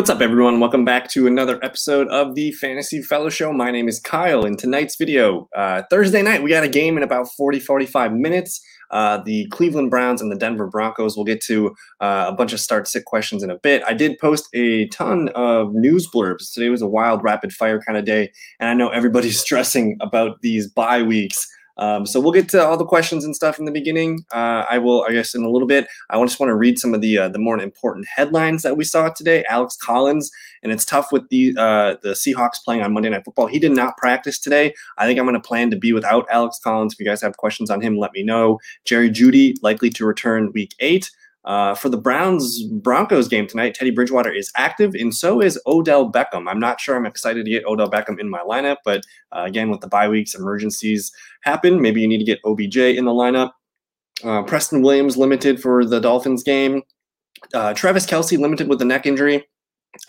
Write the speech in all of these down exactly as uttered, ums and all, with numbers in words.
what's up, everyone? Welcome back to another episode of the Fantasy Fellow Show. My name is Kyle. In tonight's video, uh, Thursday night, we got a game in about forty, forty-five minutes. Uh, the Cleveland Browns and the Denver Broncos. We'll get to uh, a bunch of start-sit questions in a bit. I did post a ton of news blurbs. Today was a wild, rapid-fire kind of day, and I know everybody's stressing about these bye weeks. Um, so we'll get to all the questions and stuff in the beginning. Uh, I will, I guess, in a little bit. I just want to read some of the uh, the more important headlines that we saw today. Alex Collins, and it's tough with the uh, the Seahawks playing on Monday Night Football. He did not practice today. I think I'm going to plan to be without Alex Collins. If you guys have questions on him, let me know. Jerry Jeudy likely to return week eight. Uh, for the Browns Broncos game tonight, Teddy Bridgewater is active, and so is Odell Beckham. I'm not sure I'm excited to get Odell Beckham in my lineup, but uh, again, with the bye weeks, emergencies happen. Maybe you need to get O B J in the lineup. Uh, Preston Williams limited for the Dolphins game. Uh, Travis Kelce limited with a neck injury.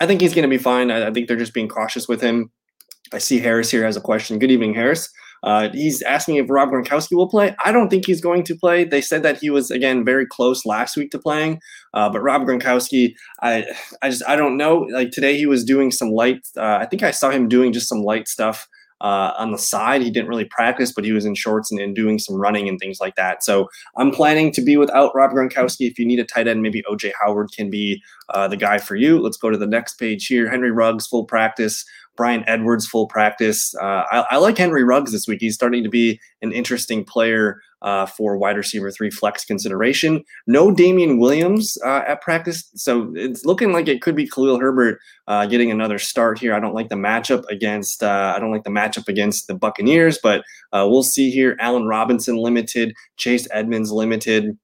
I think he's going to be fine. I, I think they're just being cautious with him. I see Harris here has a question. Good evening, Harris. Uh, he's asking if Rob Gronkowski will play. I don't think he's going to play. They said that he was, again, very close last week to playing. Uh, but Rob Gronkowski, I I just I don't know. Like today he was doing some light. Uh, I think I saw him doing just some light stuff uh, on the side. He didn't really practice, but he was in shorts and, and doing some running and things like that. So I'm planning to be without Rob Gronkowski. If you need a tight end, maybe O J. Howard can be uh, the guy for you. Let's go to the next page here. Henry Ruggs, full practice. Brian Edwards, full practice. Uh, I, I like Henry Ruggs this week. He's starting to be an interesting player uh, for wide receiver three flex consideration. No Damian Williams uh, at practice, so it's looking like it could be Khalil Herbert uh, getting another start here. I don't like the matchup against. Uh, I don't like the matchup against the Buccaneers, but uh, we'll see here. Allen Robinson limited. Chase Edmonds limited.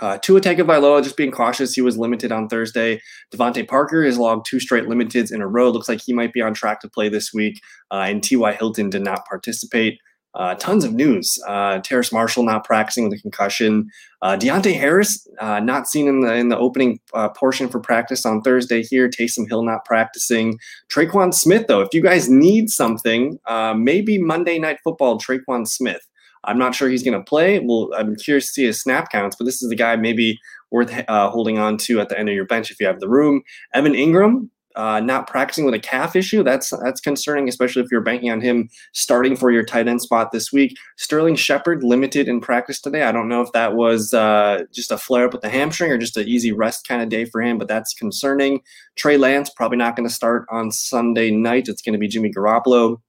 Uh, Tua Tagovailoa, just being cautious, he was limited on Thursday. Devontae Parker has logged two straight limiteds in a row. Looks like he might be on track to play this week. Uh, and T Y. Hilton did not participate. Uh, tons of news. Uh, Terrace Marshall not practicing with a concussion. Uh, Deontay Harris uh, not seen in the in the opening uh, portion for practice on Thursday here. Taysom Hill not practicing. Tre'Quan Smith, though, if you guys need something, uh, maybe Monday Night Football, Tre'Quan Smith. I'm not sure he's going to play. Well, I'm curious to see his snap counts, but this is the guy maybe worth uh, holding on to at the end of your bench if you have the room. Evan Engram, uh, not practicing with a calf issue. That's that's concerning, especially if you're banking on him starting for your tight end spot this week. Sterling Shepard limited in practice today. I don't know if that was uh, just a flare-up with the hamstring or just an easy rest kind of day for him, but that's concerning. Trey Lance probably not going to start on Sunday night. It's going to be Jimmy Garoppolo.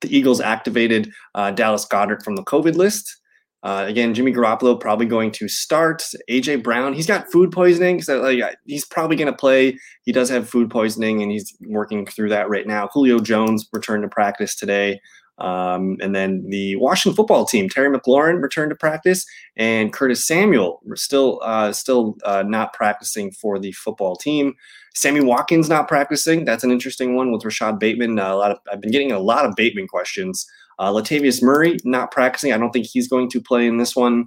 The Eagles activated uh, Dallas Goedert from the COVID list. Uh, again, Jimmy Garoppolo probably going to start. A J. Brown, he's got food poisoning, so like he's probably going to play. He does have food poisoning, and he's working through that right now. Julio Jones returned to practice today. Um, and then the Washington football team, Terry McLaurin returned to practice, and Curtis Samuel still uh, still uh, not practicing for the football team. Sammy Watkins not practicing. That's an interesting one with Rashad Bateman. Uh, a lot of I've been getting a lot of Bateman questions. Uh, Latavius Murray not practicing. I don't think he's going to play in this one.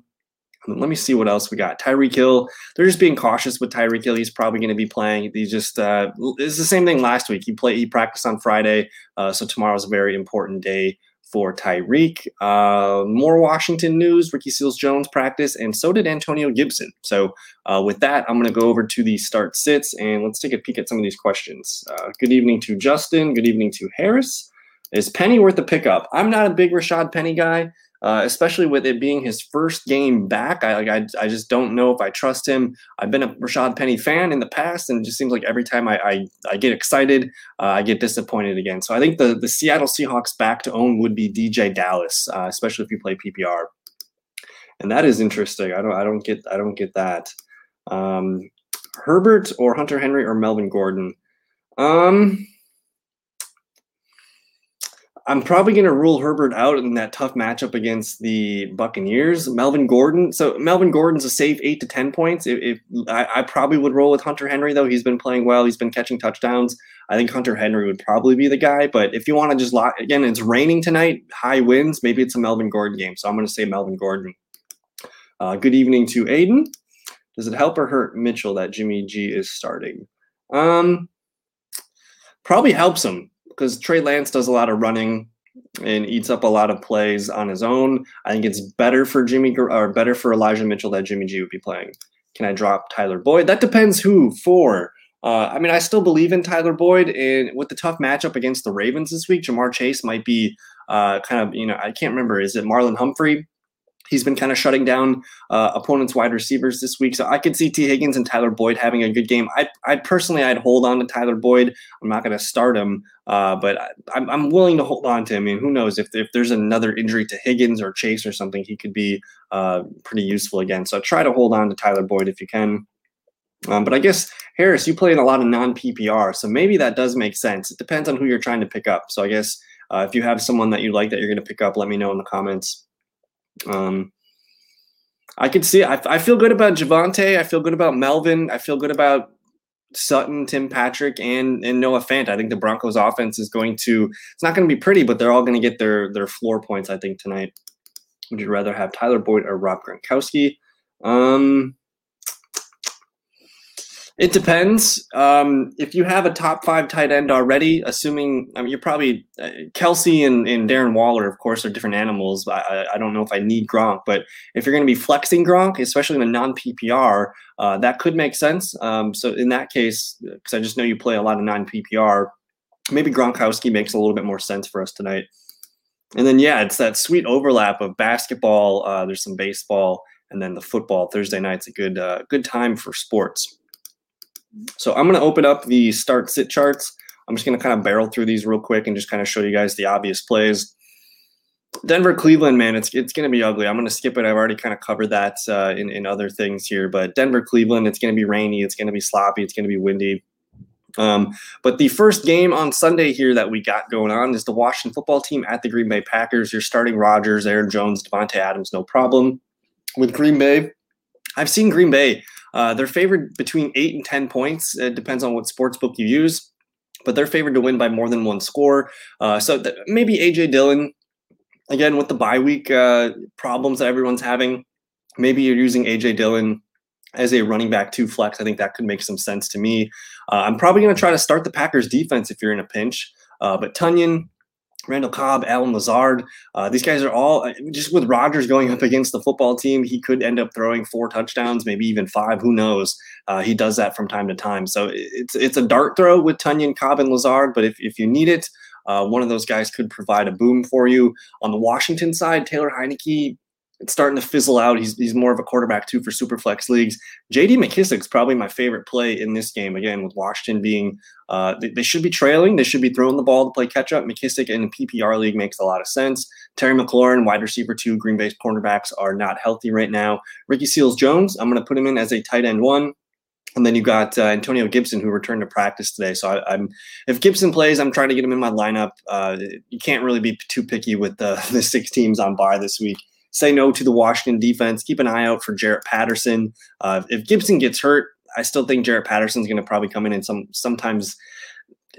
Let me see what else we got. Tyreek Hill. They're just being cautious with Tyreek Hill. He's probably going to be playing. He just uh, it's the same thing last week. He played. He practiced on Friday, uh, so tomorrow's a very important day for Tyreek. Uh, more Washington news. Ricky Seals Jones practice, and so did Antonio Gibson. So uh, with that, I'm going to go over to the start sits and let's take a peek at some of these questions. Uh, good evening to Justin. Good evening to Harris. Is Penny worth a pickup? I'm not a big Rashad Penny guy. Uh, especially with it being his first game back, I like I, I just don't know if I trust him. I've been a Rashad Penny fan in the past, and it just seems like every time I I, I get excited, uh, I get disappointed again. So I think the, the Seattle Seahawks back to own would be D J Dallas, uh, especially if you play P P R, and that is interesting. I don't I don't get I don't get that. Um, Herbert or Hunter Henry or Melvin Gordon. Um, I'm probably going to rule Herbert out in that tough matchup against the Buccaneers. Melvin Gordon. So Melvin Gordon's a safe eight to ten points. If, if I, I probably would roll with Hunter Henry, though. He's been playing well. He's been catching touchdowns. I think Hunter Henry would probably be the guy. But if you want to just lock – again, it's raining tonight, high winds. Maybe it's a Melvin Gordon game. So I'm going to say Melvin Gordon. Uh, good evening to Aiden. Does it help or hurt Mitchell that Jimmy G is starting? Um, probably helps him. Because Trey Lance does a lot of running and eats up a lot of plays on his own. I think it's better for Jimmy or better for Elijah Mitchell that Jimmy G would be playing. Can I drop Tyler Boyd? That depends who for. Uh, I mean, I still believe in Tyler Boyd, and with the tough matchup against the Ravens this week, Jamar Chase might be uh, kind of, you know, I can't remember. Is it Marlon Humphrey? He's been kind of shutting down uh, opponents' wide receivers this week. So I could see T. Higgins and Tyler Boyd having a good game. I I personally, I'd hold on to Tyler Boyd. I'm not going to start him, uh, but I, I'm, I'm willing to hold on to him. I mean, who knows if, if there's another injury to Higgins or Chase or something, he could be uh, pretty useful again. So try to hold on to Tyler Boyd if you can. Um, but I guess, Harris, you play in a lot of non-P P R, so maybe that does make sense. It depends on who you're trying to pick up. So I guess uh, if you have someone that you like that you're going to pick up, let me know in the comments. Um, I could see, I, I feel good about Javonte. I feel good about Melvin. I feel good about Sutton, Tim Patrick, and, and Noah Fant. I think the Broncos offense is going to, it's not going to be pretty, but they're all going to get their, their floor points, I think, tonight. Would you rather have Tyler Boyd or Rob Gronkowski? Um, it depends. Um, if you have a top five tight end already, assuming, I mean, you're probably uh, Kelce and, and Darren Waller, of course, are different animals. But I, I don't know if I need Gronk, but if you're going to be flexing Gronk, especially in a non-P P R, uh, that could make sense. Um, so in that case, because I just know you play a lot of non-P P R, maybe Gronkowski makes a little bit more sense for us tonight. And then, yeah, it's that sweet overlap of basketball. Uh, there's some baseball, and then the football. Thursday night's a good uh, good time for sports. So I'm going to open up the start sit charts. I'm just going to kind of barrel through these real quick and just kind of show you guys the obvious plays. Denver, Cleveland, man, it's it's going to be ugly. I'm going to skip it. I've already kind of covered that uh, in, in other things here. But Denver, Cleveland, it's going to be rainy. It's going to be sloppy. It's going to be windy. Um, but the first game on Sunday here that we got going on is the Washington football team at the Green Bay Packers. You're starting Rodgers, Aaron Jones, Davante Adams, no problem. With Green Bay, I've seen Green Bay. Uh, they're favored between eight and ten points. It depends on what sportsbook you use, but they're favored to win by more than one score. Uh, so th- maybe A J. Dillon, again, with the bye week uh, problems that everyone's having, maybe you're using A J. Dillon as a running back two flex. I think that could make some sense to me. Uh, I'm probably going to try to start the Packers defense if you're in a pinch, uh, but Tunyon, Randall Cobb, Allen Lazard, uh, these guys are all – just with Rodgers going up against the football team, he could end up throwing four touchdowns, maybe even five. Who knows? Uh, he does that from time to time. So it's it's a dart throw with Tunyon, Cobb, and Lazard, but if, if you need it, uh, one of those guys could provide a boom for you. On the Washington side, Taylor Heineke, it's starting to fizzle out. He's he's more of a quarterback, too, for Superflex leagues. J D. McKissick's probably my favorite play in this game, again, with Washington being uh, – they, they should be trailing. They should be throwing the ball to play catch-up. McKissick in a P P R league makes a lot of sense. Terry McLaurin, wide receiver two, Green Bay's cornerbacks are not healthy right now. Ricky Seals Jones, I'm going to put him in as a tight end one. And then you got uh, Antonio Gibson, who returned to practice today. So I, I'm, if Gibson plays, I'm trying to get him in my lineup. Uh, you can't really be too picky with the, the six teams on bye this week. Say no to the Washington defense. Keep an eye out for Jarrett Patterson. Uh, if Gibson gets hurt, I still think Jarrett Patterson's going to probably come in and some sometimes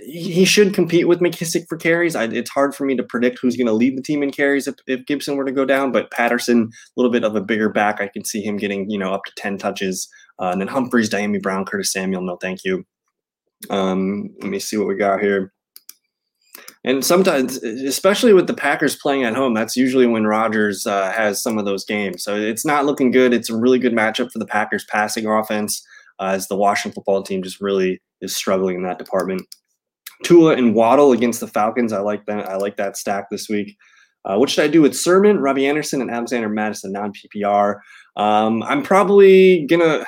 he should compete with McKissick for carries. I, it's hard for me to predict who's going to lead the team in carries if, if Gibson were to go down, but Patterson, a little bit of a bigger back. I can see him getting, you know, up to ten touches. Uh, and then Humphreys, Diami Brown, Curtis Samuel, no thank you. Um, let me see what we got here. And sometimes, especially with the Packers playing at home, that's usually when Rodgers uh, has some of those games. So it's not looking good. It's a really good matchup for the Packers passing offense uh, as the Washington football team just really is struggling in that department. Tua and Waddle against the Falcons. I like that. I like that stack this week. Uh, what should I do with Sermon, Robbie Anderson, and Alexander Mattison, non-P P R? Um, I'm probably going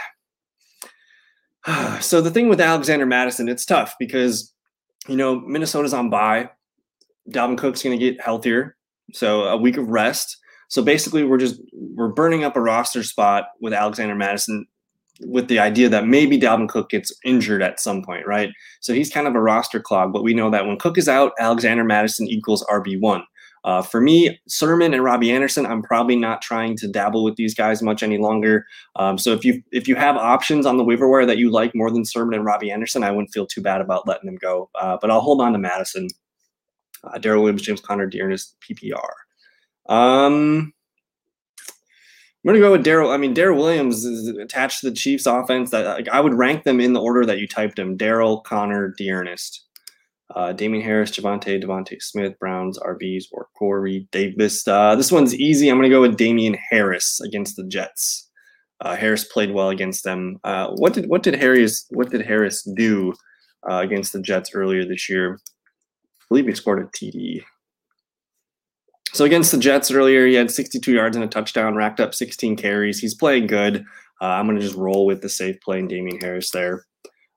to – so the thing with Alexander Mattison, it's tough because, you know, Minnesota's on bye. Dalvin Cook's going to get healthier, so a week of rest. So basically, we're just we're burning up a roster spot with Alexander Mattison, with the idea that maybe Dalvin Cook gets injured at some point, right? So he's kind of a roster clog, but we know that when Cook is out, Alexander Mattison equals R B one. Uh, for me, Sermon and Robbie Anderson, I'm probably not trying to dabble with these guys much any longer. Um, so if you if you have options on the waiver wire that you like more than Sermon and Robbie Anderson, I wouldn't feel too bad about letting them go. Uh, but I'll hold on to Madison. Uh, Darrell Williams, James Conner, Dearness, P P R. Um, I'm going to go with Darrell. I mean, Darrell Williams is attached to the Chiefs offense. That like, I would rank them in the order that you typed them. Darrell, Conner, Dearness. Uh, Damien Harris, Javonte, Devontae Smith, Browns, R Bs, or Corey Davis. Uh, this one's easy. I'm going to go with Damien Harris against the Jets. Uh, Harris played well against them. Uh, what did what did Harris what did Harris do uh, against the Jets earlier this year? I believe he scored a T D. So against the Jets earlier, he had sixty-two yards and a touchdown, racked up sixteen carries. He's playing good. Uh, I'm going to just roll with the safe play and Damian Harris there.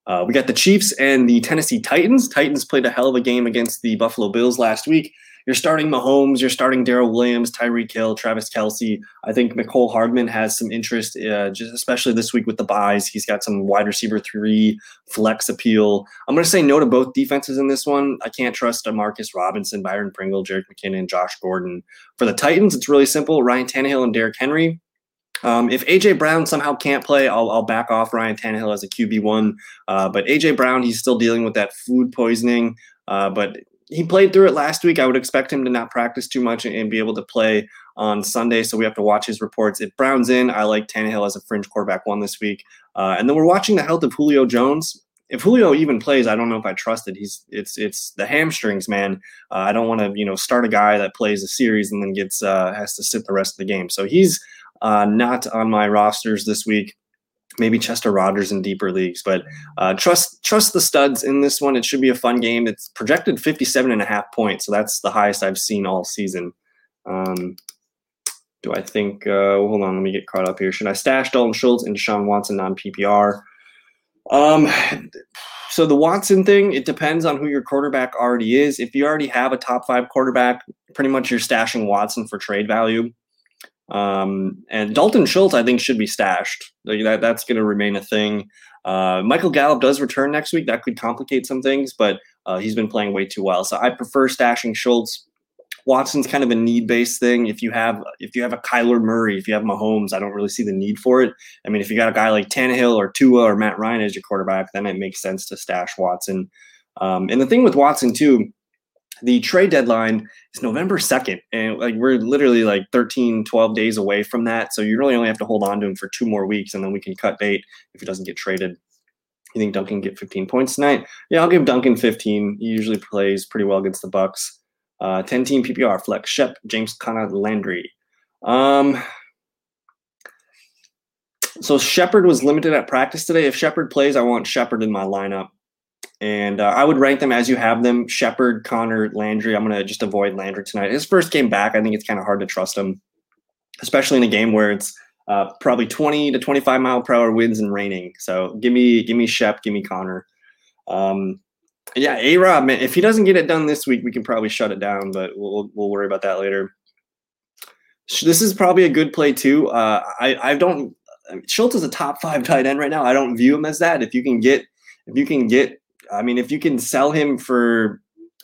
Uh, we got the Chiefs and the Tennessee Titans. Titans played a hell of a game against the Buffalo Bills last week. You're starting Mahomes. You're starting Darrell Williams, Tyreek Hill, Travis Kelce. I think Mecole Hardman has some interest, uh, just especially this week with the buys. He's got some wide receiver three flex appeal. I'm going to say no to both defenses in this one. I can't trust Marcus Robinson, Byron Pringle, Jerick McKinnon, Josh Gordon. For the Titans, it's really simple. Ryan Tannehill and Derrick Henry. Um, if A J. Brown somehow can't play, I'll, I'll back off Ryan Tannehill as a Q B one. Uh, but A J. Brown, he's still dealing with that food poisoning. Uh, but he played through it last week. I would expect him to not practice too much and, and be able to play on Sunday. So we have to watch his reports. If Brown's in, I like Tannehill as a fringe quarterback one this week. Uh, and then we're watching the health of Julio Jones. If Julio even plays, I don't know if I trust it. He's it's it's the hamstrings, man. Uh, I don't want to you know start a guy that plays a series and then gets uh, has to sit the rest of the game. So he's Uh, not on my rosters this week. Maybe Chester Rogers in deeper leagues, but uh, trust trust the studs in this one. It should be a fun game. It's projected fifty-seven and a half points, so that's the highest I've seen all season. Um, do I think? Uh, hold on, let me get caught up here. Should I stash Dalton Schultz and Deshaun Watson on P P R? Um, so the Watson thing, it depends on who your quarterback already is. If you already have a top five quarterback, pretty much you're stashing Watson for trade value. Um, and Dalton Schultz, I think, should be stashed. Like that, that's going to remain a thing. Uh, Michael Gallup does return next week. That could complicate some things, but uh, he's been playing way too well. So I prefer stashing Schultz. Watson's kind of a need-based thing. If you have if you have a Kyler Murray, if you have Mahomes, I don't really see the need for it. I mean, if you got a guy like Tannehill or Tua or Matt Ryan as your quarterback, then it makes sense to stash Watson. Um, and the thing with Watson, too, the trade deadline is November second, and like we're literally like thirteen, twelve days away from that. So you really only have to hold on to him for two more weeks, and then we can cut bait if he doesn't get traded. You think Duncan get fifteen points tonight? Yeah, I'll give Duncan fifteen. He usually plays pretty well against the Bucks. Uh, ten-team P P R, Flex, Shep, James Conner, Landry. Um, so Shepard was limited at practice today. If Shepard plays, I want Shepard in my lineup. And uh, I would rank them as you have them. Shepard, Connor, Landry. I'm going to just avoid Landry tonight. His first game back, I think it's kind of hard to trust him, especially in a game where it's uh, probably twenty to twenty-five mile per hour winds and raining. So give me give me Shep, give me Connor. Um, yeah, A-Rob, man, if he doesn't get it done this week, we can probably shut it down, but we'll we'll worry about that later. This is probably a good play too. Uh, I, I don't – Schultz is a top five tight end right now. I don't view him as that. If you can get – if you can get – I mean, if you can sell him for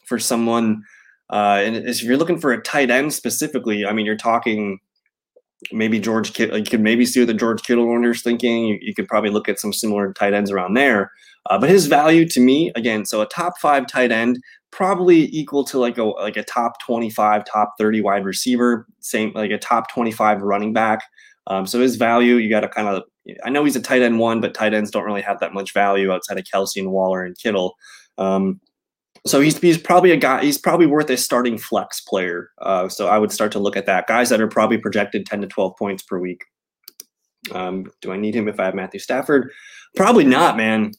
for someone, uh, and if you're looking for a tight end specifically, I mean, you're talking maybe George Kittle. You could maybe see what the George Kittle owner's thinking. You, you could probably look at some similar tight ends around there. Uh, but his value to me, again, so a top five tight end, probably equal to like a like a top twenty-five, top thirty wide receiver, same like a top twenty-five running back. Um, so his value, you got to kind of, I know he's a tight end one, but tight ends don't really have that much value outside of Kelce and Waller and Kittle. Um, so he's he's probably a guy, he's probably worth a starting flex player. Uh, so I would start to look at that. Guys that are probably projected ten to twelve points per week. Um, do I need him if I have Matthew Stafford? Probably not, man.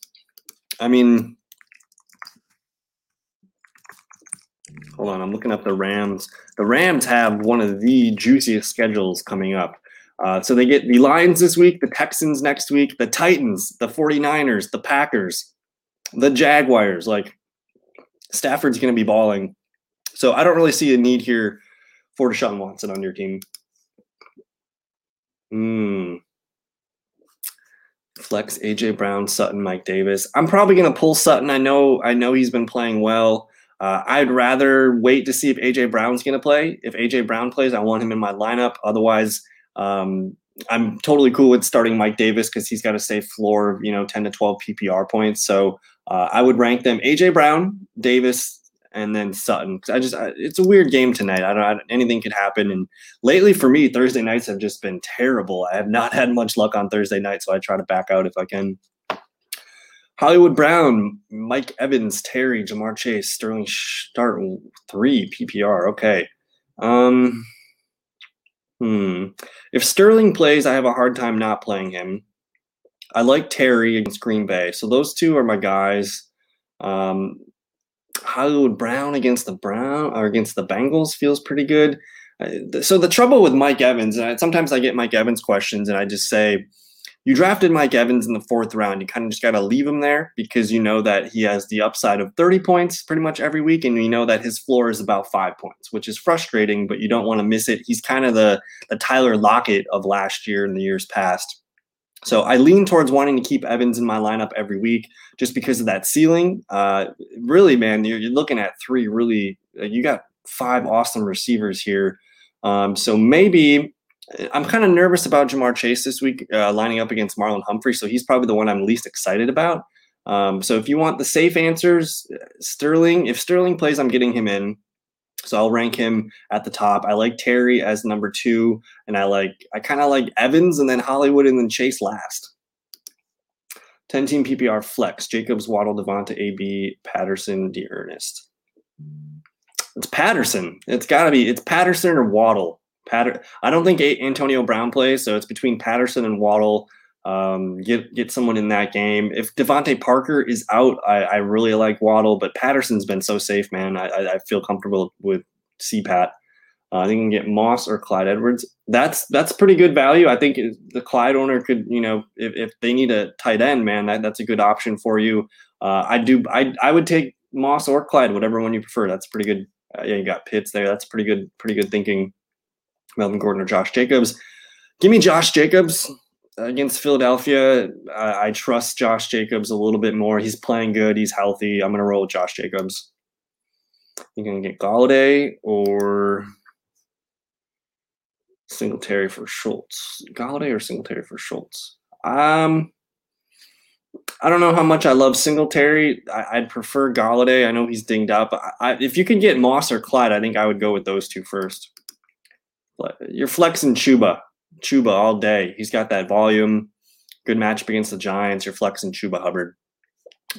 I mean, hold on, I'm looking up the Rams. The Rams have one of the juiciest schedules coming up. Uh, so they get the Lions this week, the Texans next week, the Titans, the 49ers, the Packers, the Jaguars. Like, Stafford's going to be balling. So I don't really see a need here for Deshaun Watson on your team. Hmm. Flex, A J. Brown, Sutton, Mike Davis. I'm probably going to pull Sutton. I know, I know he's been playing well. Uh, I'd rather wait to see if A J. Brown's going to play. If A J. Brown plays, I want him in my lineup. Otherwise, Um, I'm totally cool with starting Mike Davis because he's got a safe floor of, you know, ten to twelve P P R points. So uh, I would rank them A J. Brown, Davis, and then Sutton. Because I just I, it's a weird game tonight. I don't, I don't anything could happen. And lately for me, Thursday nights have just been terrible. I have not had much luck on Thursday night, so I try to back out if I can. Hollywood Brown, Mike Evans, Terry, Jamar Chase, Sterling Shepard, three P P R. Okay. Um. Hmm. If Sterling plays, I have a hard time not playing him. I like Terry against Green Bay. So those two are my guys. Um, Hollywood Brown against the Brown or against the Bengals feels pretty good. So the trouble with Mike Evans, and I, sometimes I get Mike Evans questions and I just say, you drafted Mike Evans in the fourth round. You kind of just got to leave him there because you know that he has the upside of thirty points pretty much every week. And you know that his floor is about five points, which is frustrating, but you don't want to miss it. He's kind of the, the Tyler Lockett of last year and the years past. So I lean towards wanting to keep Evans in my lineup every week just because of that ceiling. Uh, really, man, you're, you're looking at three really uh, – you got five awesome receivers here. Um, so maybe – I'm kind of nervous about Jamar Chase this week uh, lining up against Marlon Humphrey, so he's probably the one I'm least excited about. Um, so if you want the safe answers, Sterling – if Sterling plays, I'm getting him in. So I'll rank him at the top. I like Terry as number two, and I like I kind of like Evans and then Hollywood and then Chase last. ten-team P P R flex. Jacobs, Waddle, Devonta, A B, Patterson, DeErnest. It's Patterson. It's got to be. It's Patterson or Waddle. Patter- I don't think a- Antonio Brown plays, so it's between Patterson and Waddle. Um, get get someone in that game. If Devontae Parker is out, I, I really like Waddle, but Patterson's been so safe, man. I, I, I feel comfortable with C PAT. Uh, I think you can get Moss or Clyde Edwards. That's that's pretty good value. I think the Clyde owner could, you know, if, if they need a tight end, man, that, that's a good option for you. Uh, I do. I I would take Moss or Clyde, whatever one you prefer. That's pretty good. Uh, yeah, you got Pitts there. That's pretty good. Pretty good thinking. Melvin Gordon or Josh Jacobs. Give me Josh Jacobs. Against Philadelphia, I, I trust Josh Jacobs a little bit more. He's playing good. He's healthy. I'm going to roll with Josh Jacobs. You can get Golladay or Singletary for Schultz. Golladay or Singletary for Schultz? Um, I don't know how much I love Singletary. I, I'd prefer Golladay. I know he's dinged up. I, I, if you could get Moss or Clyde, I think I would go with those two first. But you're flexing Chuba. Chuba all day. He's got that volume. Good matchup against the Giants. You're flexing Chuba Hubbard.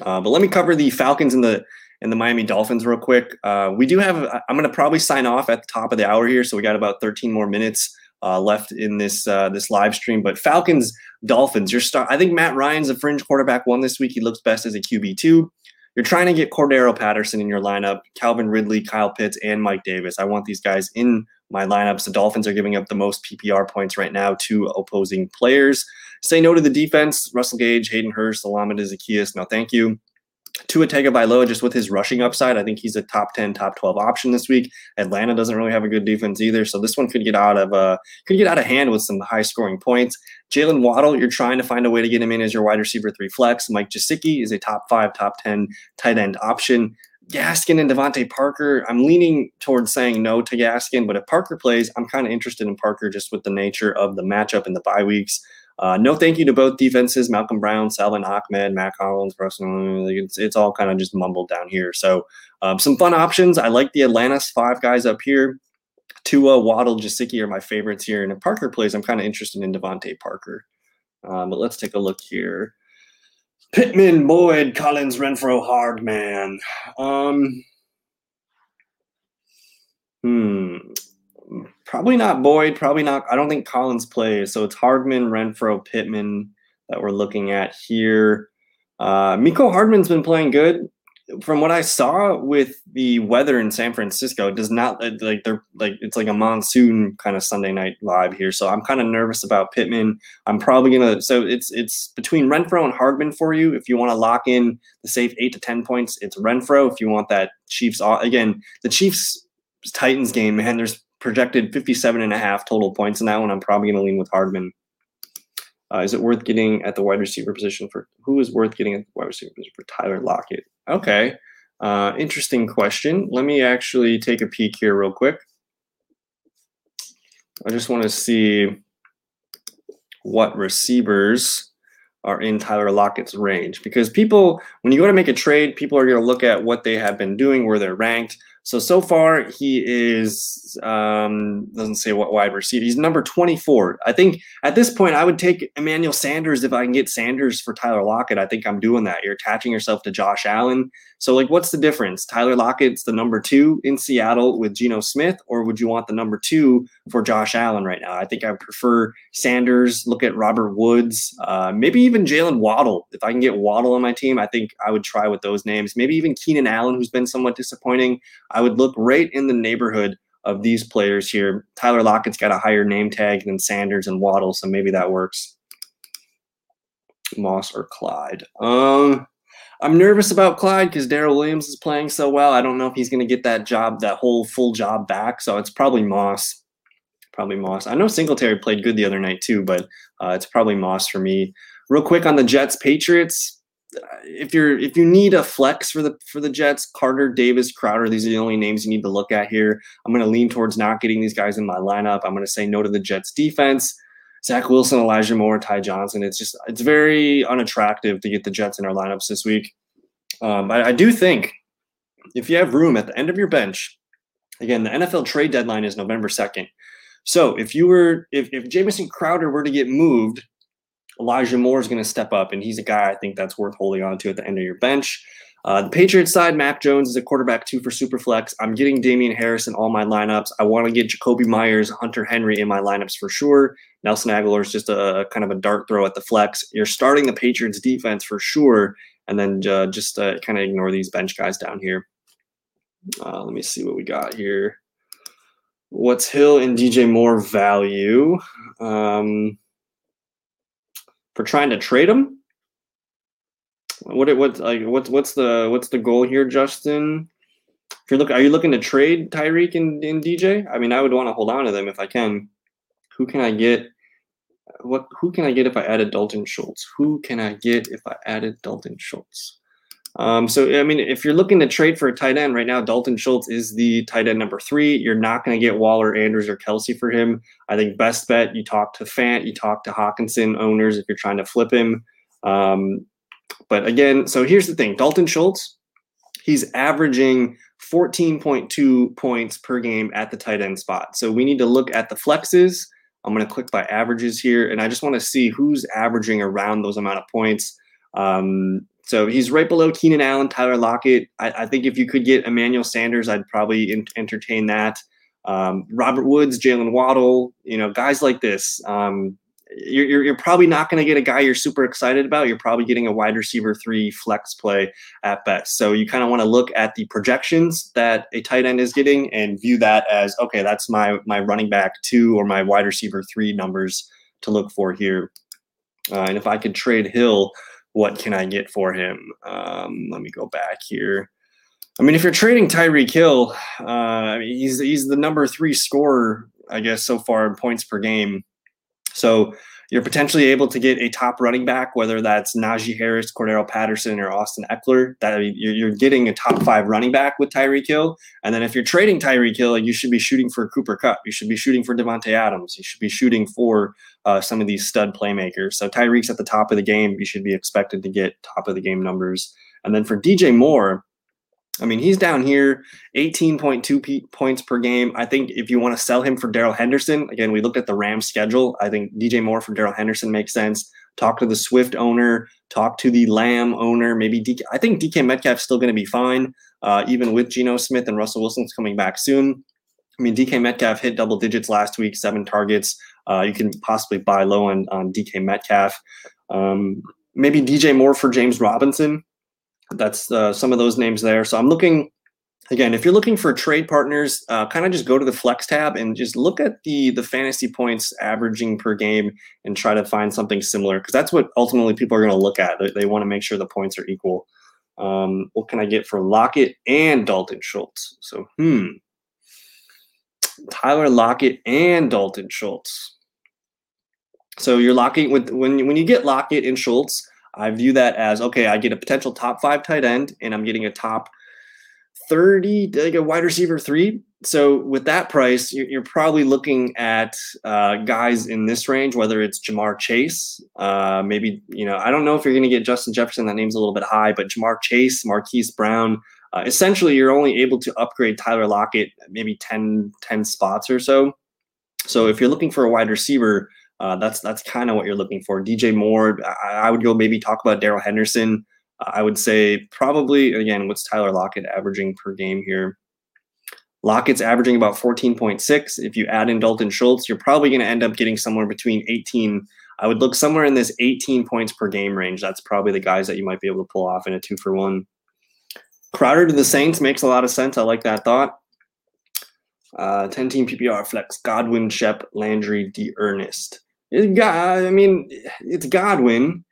Uh, but let me cover the Falcons and the and the Miami Dolphins real quick. Uh, we do have. I'm going to probably sign off at the top of the hour here, so we got about thirteen more minutes uh, left in this uh, this live stream. But Falcons Dolphins. You're start. I think Matt Ryan's a fringe quarterback one this week. He looks best as a Q B two. You're trying to get Cordero Patterson in your lineup. Calvin Ridley, Kyle Pitts, and Mike Davis. I want these guys in my lineups. The Dolphins are giving up the most P P R points right now to opposing players. Say no to the defense. Russell Gage, Hayden Hurst, Alameda Zaccheaus. No, thank you. Tua Tagovailoa, just with his rushing upside, I think he's a top ten, top twelve option this week. Atlanta doesn't really have a good defense either, so this one could get out of uh, could get out of hand with some high-scoring points. Jalen Waddle, you're trying to find a way to get him in as your wide receiver three flex. Mike Gesicki is a top five, top ten tight end option. Gaskin and Devontae Parker, I'm leaning towards saying no to Gaskin, but if Parker plays, I'm kind of interested in Parker just with the nature of the matchup in the bye weeks. Uh, no thank you to both defenses, Malcolm Brown, Salvin Ahmed, Matt Collins, Russell. It's, it's all kind of just mumbled down here. So um, some fun options. I like the Atlanta's five guys up here. Tua, Waddle, Gesicki are my favorites here. And if Parker plays, I'm kind of interested in Devontae Parker. Um, but let's take a look here. Pittman, Boyd, Collins, Renfro, Hardman. Um, hmm. Probably not Boyd. Probably not. I don't think Collins plays. So it's Hardman, Renfro, Pittman that we're looking at here. Uh, Miko Hardman's been playing good. From what I saw with the weather in San Francisco, it does not like they're like it's like a monsoon kind of Sunday night vibe here. So I'm kind of nervous about Pittman. I'm probably gonna so it's it's between Renfro and Hardman for you. If you want to lock in the safe eight to ten points, it's Renfro. If you want that Chiefs again, the Chiefs Titans game, man, there's projected fifty-seven and a half total points in that one. I'm probably gonna lean with Hardman. Uh, is it worth getting at the wide receiver position for who is worth getting at the wide receiver position for Tyler Lockett? Okay. Uh, interesting question. Let me actually take a peek here real quick. I just want to see what receivers are in Tyler Lockett's range, because people, when you go to make a trade, people are going to look at what they have been doing, where they're ranked. So, so far he is, um, doesn't say what wide receiver. He's number twenty-four. I think at this point I would take Emmanuel Sanders. If I can get Sanders for Tyler Lockett, I think I'm doing that. You're attaching yourself to Josh Allen. So like, what's the difference? Tyler Lockett's the number two in Seattle with Geno Smith, or would you want the number two for Josh Allen right now? I think I prefer Sanders. Look at Robert Woods, uh, maybe even Jalen Waddle. If I can get Waddle on my team, I think I would try with those names. Maybe even Keenan Allen, who's been somewhat disappointing. I would look right in the neighborhood of these players here. Tyler Lockett's got a higher name tag than Sanders and Waddle, so maybe that works. Moss or Clyde? Um, I'm nervous about Clyde because Darrell Williams is playing so well. I don't know if he's going to get that job, that whole full job back, so it's probably Moss. Probably Moss. I know Singletary played good the other night too, but uh, it's probably Moss for me. Real quick on the Jets-Patriots. If you're if you need a flex for the for the Jets, Carter, Davis, Crowder, these are the only names you need to look at here. I'm going to lean towards not getting these guys in my lineup. I'm going to say no to the Jets defense. Zach Wilson, Elijah Moore, Ty Johnson. It's just it's very unattractive to get the Jets in our lineups this week. Um, I, I do think if you have room at the end of your bench, again, the N F L trade deadline is November second. So if you were if if Jamison Crowder were to get moved, Elijah Moore is going to step up, and he's a guy I think that's worth holding on to at the end of your bench. Uh, the Patriots side, Mac Jones is a quarterback two for Superflex. I'm getting Damian Harris in all my lineups. I want to get Jacoby Myers, Hunter Henry in my lineups for sure. Nelson Aguilar is just a, a kind of a dart throw at the flex. You're starting the Patriots defense for sure, and then uh, just uh, kind of ignore these bench guys down here. Uh, let me see what we got here. What's Hill and D J Moore value? Um... For trying to trade him, what what like what's what's the what's the goal here, Justin? If you're look, are you looking to trade Tyreek and, and D J? I mean, I would want to hold on to them if I can. Who can I get? What who can I get if I added Dalton Schultz? Who can I get if I added Dalton Schultz? Um, so I mean, if you're looking to trade for a tight end right now, Dalton Schultz is the tight end number three. You're not going to get Waller, Andrews, or Kelce for him. I think best bet you talk to Fant, you talk to Hawkinson owners if you're trying to flip him. Um, but again, so here's the thing: Dalton Schultz, he's averaging fourteen point two points per game at the tight end spot. So we need to look at the flexes. I'm going to click by averages here, and I just want to see who's averaging around those amount of points. Um, So he's right below Keenan Allen, Tyler Lockett. I, I think if you could get Emmanuel Sanders, I'd probably in, entertain that. Um, Robert Woods, Jalen Waddle, you know, guys like this. Um, you're, you're probably not going to get a guy you're super excited about. You're probably getting a wide receiver three flex play at best. So you kind of want to look at the projections that a tight end is getting and view that as, okay, that's my my running back two or my wide receiver three numbers to look for here. Uh, and if I could trade Hill, what can I get for him? Um, let me go back here. I mean, if you're trading Tyreek Hill, uh, he's he's the number three scorer, I guess, so far in points per game. So you're potentially able to get a top running back, whether that's Najee Harris, Cordero Patterson, or Austin Eckler. That you're, you're getting a top five running back with Tyreek Hill. And then if you're trading Tyreek Hill, you should be shooting for Cooper Kupp. You should be shooting for Davante Adams. You should be shooting for uh, some of these stud playmakers. So Tyreek's at the top of the game. You should be expected to get top of the game numbers. And then for D J Moore, I mean, he's down here, eighteen point two p- points per game. I think if you want to sell him for Daryl Henderson, again, we looked at the Rams schedule. I think D J Moore for Daryl Henderson makes sense. Talk to the Swift owner. Talk to the Lamb owner. Maybe D K. I think D K Metcalf's still going to be fine, uh, even with Geno Smith and Russell Wilson's coming back soon. I mean, D K Metcalf hit double digits last week, seven targets. Uh, you can possibly buy low on, on D K Metcalf. Um, maybe D J Moore for James Robinson. That's uh, some of those names there. So I'm looking, again, if you're looking for trade partners, uh, kind of just go to the flex tab and just look at the the fantasy points averaging per game and try to find something similar, because that's what ultimately people are going to look at. They, they want to make sure the points are equal. Um, what can I get for Lockett and Dalton Schultz? So, hmm, Tyler Lockett and Dalton Schultz. So you're locking with when when you get Lockett and Schultz, I view that as, okay, I get a potential top five tight end and I'm getting a top thirty, like a wide receiver three. So with that price, you're probably looking at uh, guys in this range, whether it's Jamar Chase, uh, maybe, you know, I don't know if you're going to get Justin Jefferson. That name's a little bit high, but Jamar Chase, Marquise Brown, Uh, essentially, you're only able to upgrade Tyler Lockett maybe ten, ten spots or so. So if you're looking for a wide receiver, uh, that's that's kind of what you're looking for. D J Moore, I, I would go maybe talk about Darrell Henderson. Uh, I would say probably, again, what's Tyler Lockett averaging per game here? Lockett's averaging about fourteen point six. If you add in Dalton Schultz, you're probably going to end up getting somewhere between eighteen. I would look somewhere in this eighteen points per game range. That's probably the guys that you might be able to pull off in a two for one. Crowder to the Saints makes a lot of sense. I like that thought. Uh, ten-team P P R flex, Godwin, Shep, Landry, DeErnest. It, I mean, it's Godwin,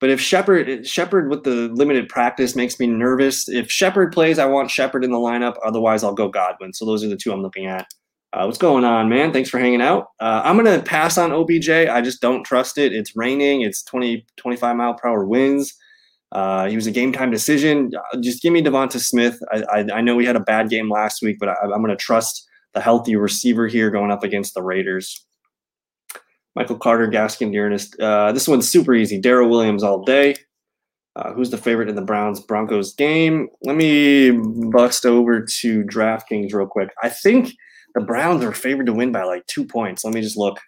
but if Shepard, Shepard with the limited practice makes me nervous. If Shepard plays, I want Shepard in the lineup. Otherwise, I'll go Godwin. So those are the two I'm looking at. Uh, what's going on, man? Thanks for hanging out. Uh, I'm going to pass on O B J. I just don't trust it. It's raining. It's twenty, twenty-five mile per hour winds. Uh, he was a game time decision. Just give me Devonta Smith. I, I, I know we had a bad game last week, but I, I'm going to trust the healthy receiver here going up against the Raiders. Michael Carter, Gaskin, Dearness. Uh, this one's super easy. Darrell Williams all day. Uh, who's the favorite in the Browns Broncos game? Let me bust over to DraftKings real quick. I think the Browns are favored to win by like two points. Let me just look.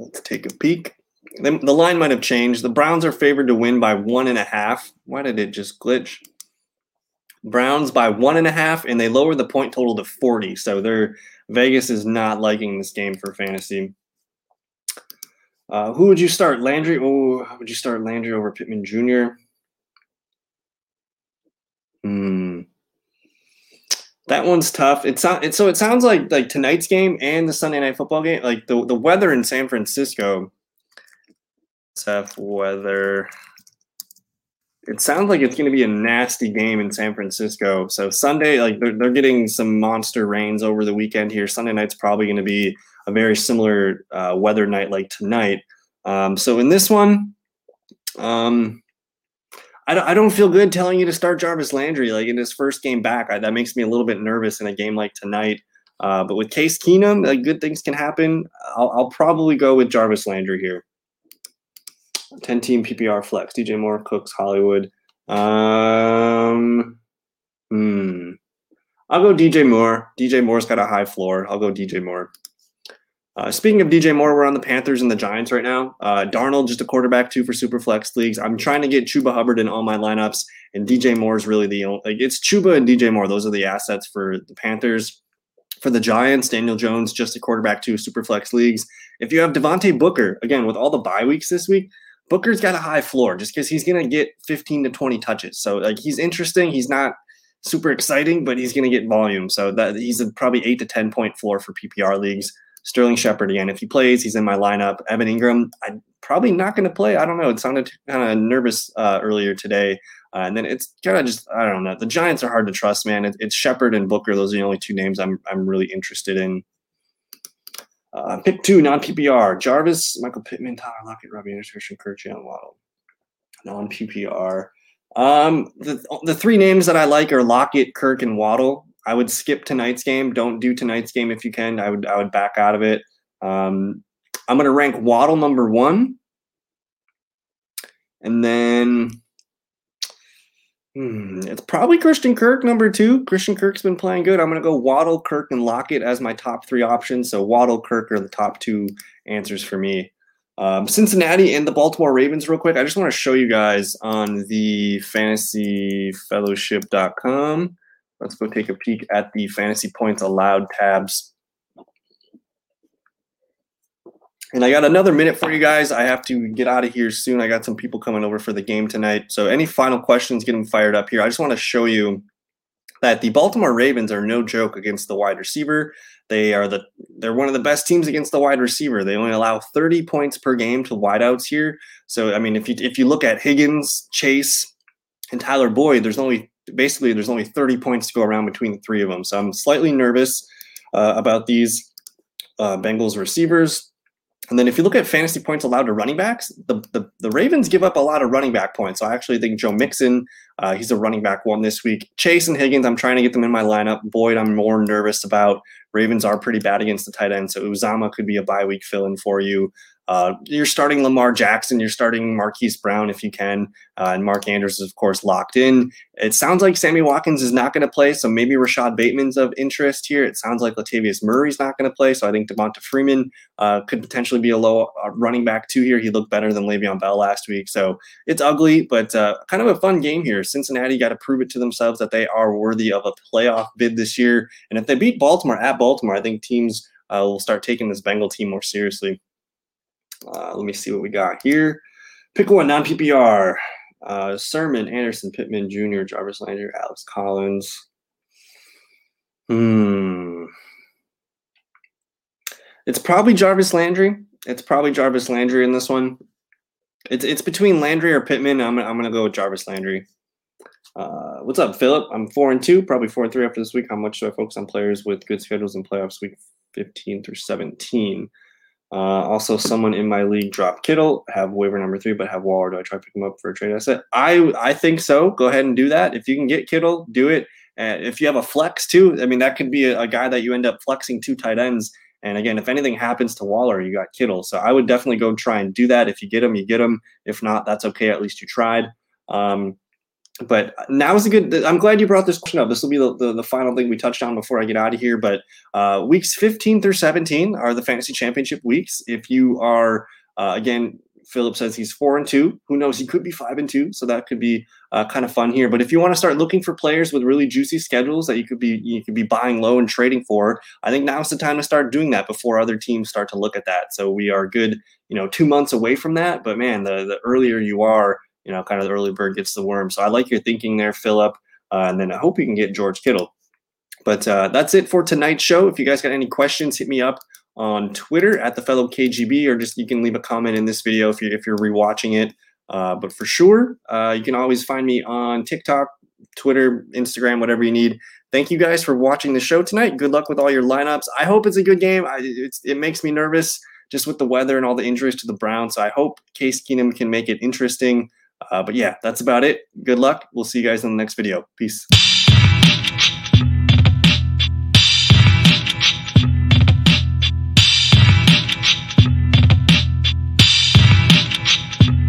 Let's take a peek. The, the line might have changed. The Browns are favored to win by one and a half. Why did it just glitch? Browns by one and a half, and they lower the point total to forty. So they're Vegas is not liking this game for fantasy. Uh, who would you start, Landry? Oh, would you start Landry over Pittman Junior? Hmm. That one's tough. It's not, it, so it sounds like like tonight's game and the Sunday night football game, like the, the weather in San Francisco. Let's have weather. It sounds like it's going to be a nasty game in San Francisco. So Sunday, like they're, they're getting some monster rains over the weekend here. Sunday night's probably going to be a very similar uh, weather night like tonight. Um, so in this one, um, I don't, I don't feel good telling you to start Jarvis Landry like in his first game back. I, that makes me a little bit nervous in a game like tonight. Uh, but with Case Keenum, like good things can happen. I'll, I'll probably go with Jarvis Landry here. ten-team P P R flex, D J Moore, Cooks, Hollywood. Um, hmm. I'll go D J Moore. D J Moore's got a high floor. I'll go D J Moore. Uh, speaking of D J Moore, we're on the Panthers and the Giants right now. Uh, Darnold, just a quarterback, two for super flex leagues. I'm trying to get Chuba Hubbard in all my lineups, and D J Moore's really the only. Like, it's Chuba and D J Moore. Those are the assets for the Panthers. For the Giants, Daniel Jones, just a quarterback, two super flex leagues. If you have Devontae Booker, again, with all the bye weeks this week, Booker's got a high floor just because he's going to get fifteen to twenty touches. So, like, he's interesting. He's not super exciting, but he's going to get volume. So that he's a probably eight to ten point floor for P P R leagues. Sterling Shepard, again, if he plays, he's in my lineup. Evan Engram, I'm probably not going to play. I don't know. It sounded kind of nervous uh, earlier today. Uh, and then it's kind of just, I don't know. The Giants are hard to trust, man. It, it's Shepard and Booker. Those are the only two names I'm I'm really interested in. Uh, pick two, non-P P R. Jarvis, Michael Pittman, Tyler Lockett, Robbie Anderson, Kirchhoff, and Waddle. Non-P P R. Um, the, the three names that I like are Lockett, Kirk, and Waddle. I would skip tonight's game. Don't do tonight's game if you can. I would I would back out of it. Um, I'm going to rank Waddle number one. And then... Hmm, it's probably Christian Kirk number two. Christian Kirk's been playing good. I'm going to go Waddle, Kirk, and Lockett as my top three options. So Waddle, Kirk are the top two answers for me. Um, Cincinnati and the Baltimore Ravens real quick. I just want to show you guys on the fantasy fellowship dot com. Let's go take a peek at the fantasy points allowed tabs. And I got another minute for you guys. I have to get out of here soon. I got some people coming over for the game tonight. So any final questions, get them fired up here. I just want to show you that the Baltimore Ravens are no joke against the wide receiver. They are the they're one of the best teams against the wide receiver. They only allow thirty points per game to wideouts here. So I mean, if you if you look at Higgins, Chase, and Tyler Boyd, there's only basically there's only thirty points to go around between the three of them. So I'm slightly nervous uh, about these uh, Bengals receivers. And then if you look at fantasy points allowed to running backs, the, the, the Ravens give up a lot of running back points. So I actually think Joe Mixon, uh, he's a running back one this week. Chase and Higgins, I'm trying to get them in my lineup. Boyd, I'm more nervous about. Ravens are pretty bad against the tight end, so Uzama could be a bye week fill-in for you. Uh, you're starting Lamar Jackson. You're starting Marquise Brown if you can. Uh, and Mark Andrews is, of course, locked in. It sounds like Sammy Watkins is not going to play, so maybe Rashad Bateman's of interest here. It sounds like Latavius Murray's not going to play, so I think Devonta Freeman uh, could potentially be a low uh, running back too here. He looked better than Le'Veon Bell last week, so it's ugly, but uh, kind of a fun game here. Cincinnati got to prove it to themselves that they are worthy of a playoff bid this year, and if they beat Baltimore at Baltimore, I think teams uh, will start taking this Bengal team more seriously. Uh, let me see what we got here. Pick one, non-P P R. Uh, Sermon, Anderson, Pittman Junior, Jarvis Landry, Alex Collins. Hmm. It's probably Jarvis Landry. It's probably Jarvis Landry in this one. It's it's between Landry or Pittman. I'm I'm gonna go with Jarvis Landry. Uh, what's up, Philip? I'm four and two, probably four and three after this week. How much do I focus on players with good schedules in playoffs week fifteen through seventeen? Uh, also, someone in my league dropped Kittle, have waiver number three, but have Waller. Do I try to pick him up for a trade asset? I I think so. Go ahead and do that. If you can get Kittle, do it. Uh, if you have a flex too, I mean, that could be a, a guy that you end up flexing two tight ends. And again, if anything happens to Waller, you got Kittle. So I would definitely go try and do that. If you get him, you get him. If not, that's okay. At least you tried. Um, But now is a good – I'm glad you brought this question up. This will be the, the, the final thing we touched on before I get out of here. But uh, weeks fifteen through seventeen are the fantasy championship weeks. If you are uh, – again, Philip says he's four and two. Who knows? He could be five and two, so that could be uh, kind of fun here. But if you want to start looking for players with really juicy schedules that you could be you could be buying low and trading for, I think now's the time to start doing that before other teams start to look at that. So we are good, you know, two months away from that. But, man, the, the earlier you are – you know, kind of the early bird gets the worm. So I like your thinking there, Philip. Uh, and then I hope you can get George Kittle. But uh, that's it for tonight's show. If you guys got any questions, hit me up on Twitter at the fellow K G B, or just you can leave a comment in this video if you're, if you're rewatching it. Uh, but for sure, uh, you can always find me on TikTok, Twitter, Instagram, whatever you need. Thank you guys for watching the show tonight. Good luck with all your lineups. I hope it's a good game. I, it's, it makes me nervous just with the weather and all the injuries to the Browns. So I hope Case Keenum can make it interesting. Uh, but yeah, that's about it. Good luck. We'll see you guys in the next video. Peace.